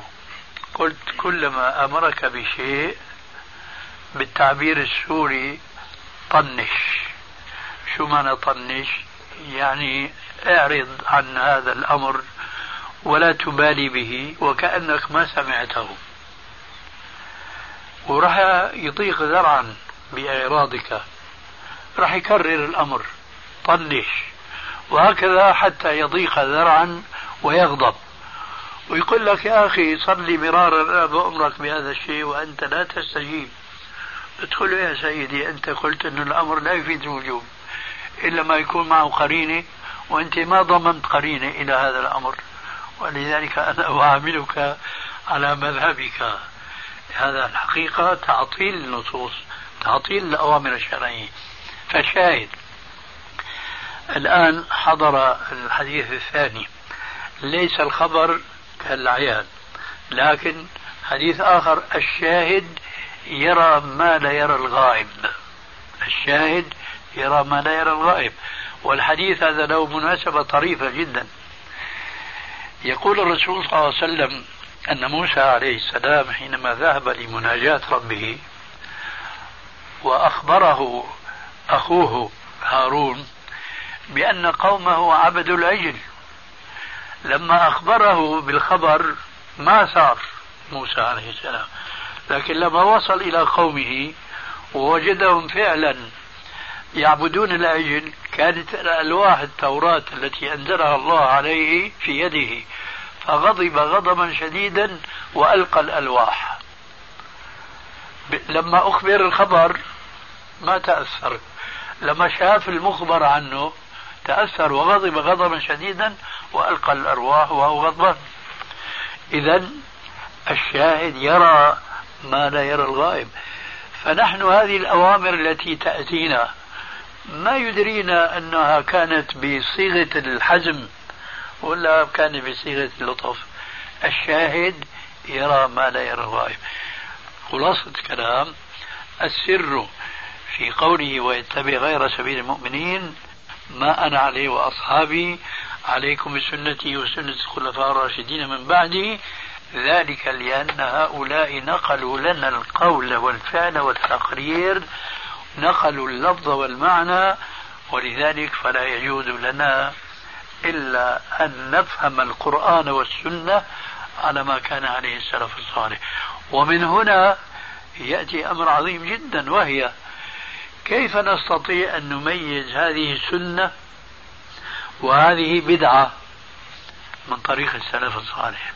قلت كلما أمرك بشيء بالتعبير السوري طنش. شو معنى طنش؟ يعني اعرض عن هذا الأمر ولا تبالي به وكأنك ما سمعته، وراح يضيق ذرعا بإعراضك، راح يكرر الأمر طنش، وهكذا حتى يضيق ذرعا ويغضب ويقول لك يا أخي صلي مرارا بأمرك بهذا الشيء وأنت لا تستجيب. تقول يا سيدي أنت قلت أن الأمر لا يفيد الوجوب إلا ما يكون معه قرينة، وأنت ما ضمنت قرينة إلى هذا الأمر، ولذلك أنا أعاملك على مذهبك. هذا الحقيقة تعطيل النصوص، تعطيل الأوامر الشرعية. فشاهد الآن حضر الحديث الثاني ليس الخبر كالعيان، لكن حديث آخر الشاهد يرى ما لا يرى الغائب، الشاهد يرى ما لا يرى الغائب. والحديث هذا له مناسبة طريفة جدا. يقول الرسول صلى الله عليه وسلم أن موسى عليه السلام حينما ذهب لمناجاة ربه وأخبره أخوه هارون بأن قومه عبدوا العجل، لما أخبره بالخبر ما صار موسى عليه السلام، لكن لما وصل إلى قومه ووجدهم فعلا يعبدون العجل كانت ألواح التوراة التي أنزلها الله عليه في يده، فغضب غضبا شديدا وألقى الألواح. لما أخبر الخبر ما تأثر، لما شاف المخبر عنه تأثر وغضب غضبا شديدا وألقى الأرواح وهو غضبان. إذن الشاهد يرى ما لا يرى الغائب. فنحن هذه الأوامر التي تأتينا ما يدرينا أنها كانت بصيغة الحزم ولا كانت بصيغة اللطف. الشاهد يرى ما لا يرى الغائب. خلاصة الكلام السر في قوله ويتبع غير سبيل المؤمنين ما أنا عليه وأصحابي عليكم بسنتي وسنة الخلفاء الراشدين من بعدي ذلك لأن هؤلاء نقلوا لنا القول والفعل والتقرير نقلوا اللفظ والمعنى ولذلك فلا يجوز لنا إلا أن نفهم القرآن والسنة على ما كان عليه السلف الصالح. ومن هنا يأتي أمر عظيم جدا وهي كيف نستطيع أن نميز هذه سنة وهذه بدعة من طريق السلف الصالح.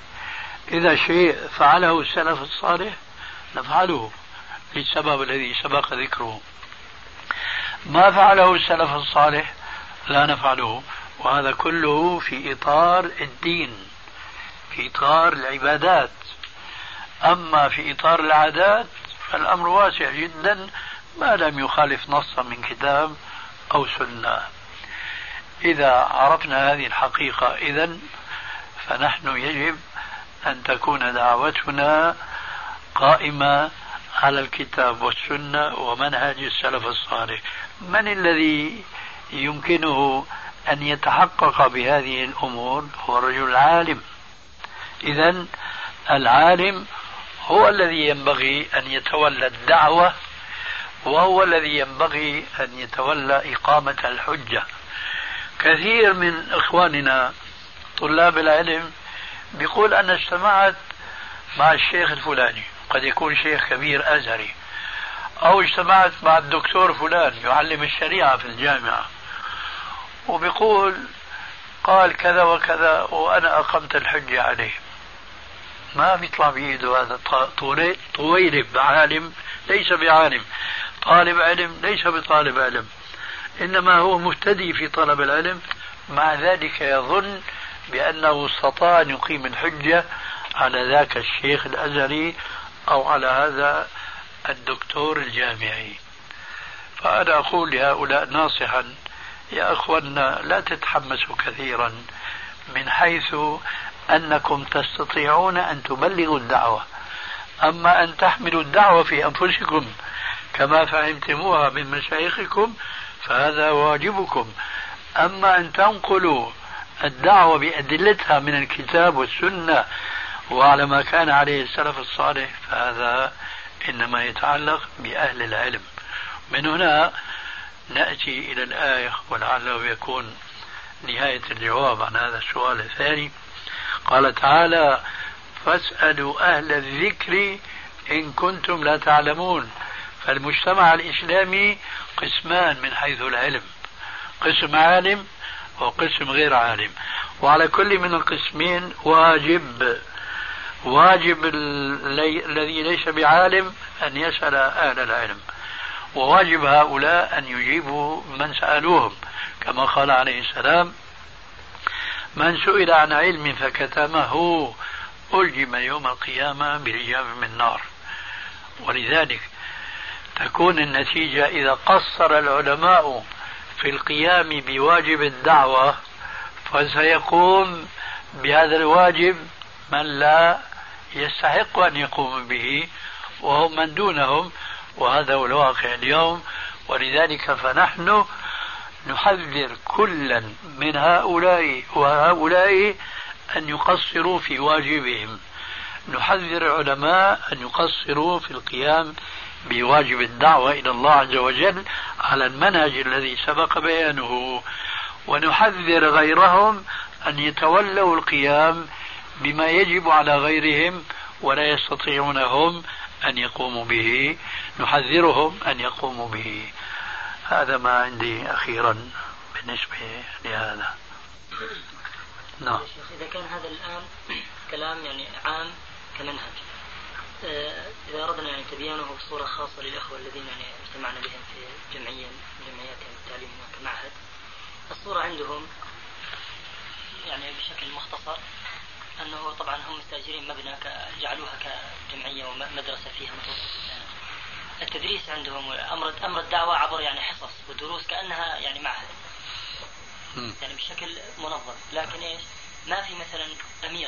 إذا شيء فعله السلف الصالح نفعله للسبب الذي سبق ذكره، ما فعله السلف الصالح لا نفعله، وهذا كله في إطار الدين في إطار العبادات. أما في إطار العادات فالأمر واسع جدا ما لم يخالف نصا من كتاب أو سنة. إذا عرفنا هذه الحقيقة إذن فنحن يجب أن تكون دعوتنا قائمة على الكتاب والسنة ومنهج السلف الصالح. من الذي يمكنه أن يتحقق بهذه الأمور؟ هو الرجل العالم. إذن العالم هو الذي ينبغي أن يتولى الدعوة وهو الذي ينبغي أن يتولى إقامة الحجة. كثير من إخواننا طلاب العلم بيقول أنا اجتمعت مع الشيخ الفلاني، قد يكون شيخ كبير أزهري، أو اجتمعت مع الدكتور فلان يعلم الشريعة في الجامعة وبيقول قال كذا وكذا وأنا أقمت الحجة عليه. ما بيطلع بيده هذا طويلب عالم ليس بعالم، طالب علم ليس بطالب علم، إنما هو مبتدئ في طلب العلم، مع ذلك يظن بأنه استطاع أن يقيم الحجة على ذاك الشيخ الأزهري أو على هذا الدكتور الجامعي. فأنا أقول لهؤلاء ناصحا يا أخوانا لا تتحمسوا كثيرا من حيث أنكم تستطيعون أن تبلغوا الدعوة، أما أن تحملوا الدعوة في أنفسكم كما فهمتموها من مشايخكم فهذا واجبكم، أما أن تنقلوا الدعوة بأدلتها من الكتاب والسنة وعلى ما كان عليه السلف الصالح فهذا إنما يتعلق بأهل العلم. من هنا نأتي إلى الآية ولعله يكون نهاية الجواب عن هذا السؤال الثاني. قال تعالى فاسألوا أهل الذكر إن كنتم لا تعلمون. فالمجتمع الإسلامي قسمان من حيث العلم، قسم عالم وقسم غير عالم، وعلى كل من القسمين واجب الذي ليس بعالم أن يسأل أهل العلم، وواجب هؤلاء أن يجيبوا من سألوهم كما قال عليه السلام من سئل عن علم فكتمه ألجم يوم القيامة برجام من نار. ولذلك تكون النتيجة إذا قصر العلماء في القيام بواجب الدعوة فسيقوم بهذا الواجب من لا يستحق أن يقوم به وهم من دونهم، وهذا هو الواقع اليوم. ولذلك فنحن نحذر كلا من هؤلاء وهؤلاء أن يقصروا في واجبهم، نحذر العلماء أن يقصروا في القيام بواجب الدعوة إلى الله عز وجل على المنهج الذي سبق بيانه، ونحذر غيرهم أن يتولوا القيام بما يجب على غيرهم ولا يستطيعونهم أن يقوموا به، نحذرهم أن يقوموا به. هذا ما عندي أخيرا بالنسبة لهذا. نعم. إذا كان هذا الآن كلام يعني عام كمنهج، إذا أردنا يعني تبيانه بصورة خاصة للأخوة الذين يعني اجتمعنا بهم في جمعيات التعليم كمعهد، الصورة عندهم يعني بشكل مختصر أنه طبعا هم مستأجرين مبنى جعلوها كجمعية ومدرسة فيها التدريس عندهم أمر الدعوة عبر يعني حصص ودروس كأنها يعني معهد يعني بشكل منظم. لكن إيش ما في مثلا أمير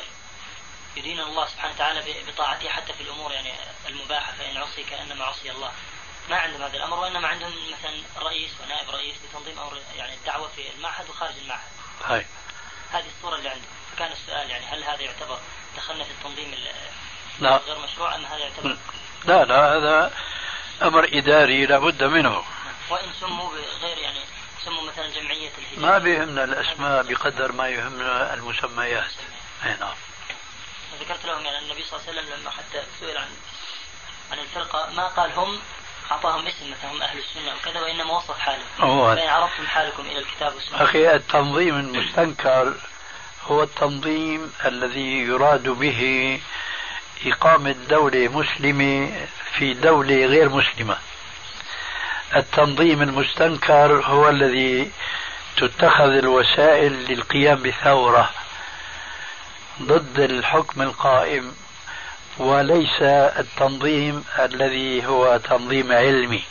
يدين الله سبحانه وتعالى بطاعته حتى في الأمور يعني المباحة، فإن عصي كأنما عصي الله. ما عندهم هذا الأمر، وإنما عندهم مثلا رئيس ونائب رئيس لتنظيم أمر يعني الدعوة في المعهد وخارج المعهد. هاي هذه الصورة اللي عندهم. فكان السؤال يعني هل هذا يعتبر دخلنا في التنظيم غير مشروع أم هذا يعتبر؟ لا هذا أمر إداري لابد منه. وإن سموا بغير يعني سموا مثلا جمعية الهدى، ما بيهمنا الأسماء بقدر ما يهمنا المسميات. نعم. ذكرت لهم يعني النبي صلى الله عليه وسلم لما حتى سئل عن الفرقة ما قال هم، أعطاهم اسم مثلا هم أهل السنة وكذا، وإنما وصف حالهم. فإن عرفتم حالكم إلى الكتاب والسنة. أخي التنظيم المستنكر هو التنظيم الذي يراد به إقامة دولة مسلمة في دولة غير مسلمة. التنظيم المستنكر هو الذي تتخذ الوسائل للقيام بثورة ضد الحكم القائم، وليس التنظيم الذي هو تنظيم علمي.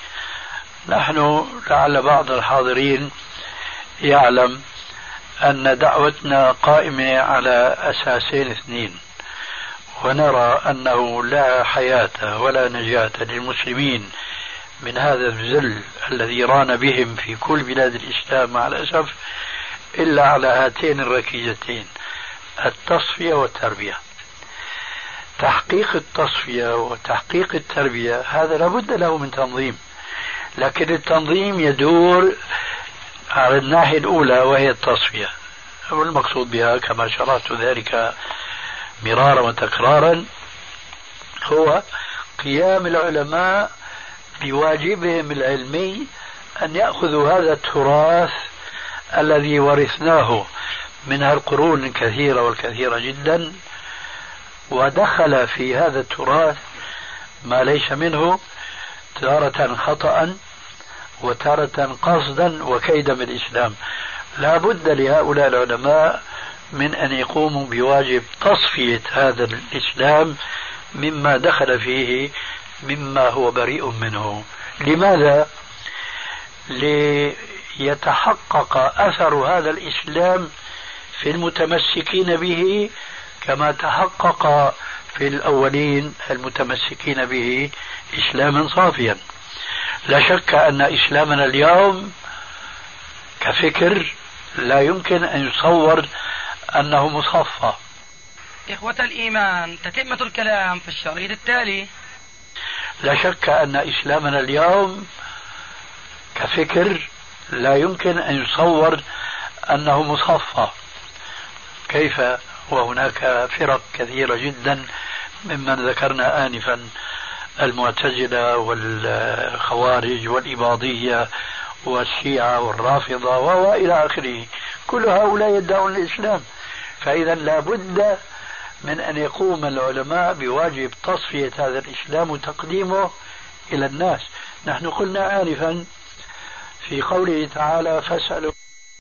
نحن لعل بعض الحاضرين يعلم أن دعوتنا قائمة على أساسين اثنين، ونرى أنه لا حياة ولا نجاة للمسلمين من هذا الذل الذي ران بهم في كل بلاد الإسلام مع الأسف إلا على هاتين الركيزتين: التصفية والتربية. تحقيق التصفية وتحقيق التربية هذا لابد له من تنظيم، لكن التنظيم يدور على الناحية الأولى وهي التصفية، والمقصود بها كما شرحت ذلك مرارا وتكرارا هو قيام العلماء بواجبهم العلمي أن يأخذوا هذا التراث الذي ورثناه من هالقرون الكثيرة والكثيرة جدا، ودخل في هذا التراث ما ليس منه تارة خطأ وتارة قصدا وكيدا من الإسلام. لا بد لهؤلاء العلماء من أن يقوموا بواجب تصفية هذا الإسلام مما دخل فيه مما هو بريء منه. لماذا؟ ليتحقق أثر هذا الإسلام في المتمسكين به كما تحقق في الأولين المتمسكين به إسلاما صافيا. لا شك أن إسلامنا اليوم كفكر لا يمكن أن يصور أنه مصفى. إخوة الإيمان، تتمة الكلام في الشريط التالي. لا شك أن إسلامنا اليوم كفكر لا يمكن أن يصور أنه مصفى، كيف وهناك فرق كثيرة جدا ممن ذكرنا آنفا: المعتزلة والخوارج والإباضية والشيعة والرافضة وإلى آخره، كل هؤلاء يدعون الإسلام. فإذا لابد من أن يقوم العلماء بواجب تصفية هذا الإسلام وتقديمه إلى الناس. نحن قلنا آنفا في قوله تعالى: فاسألوا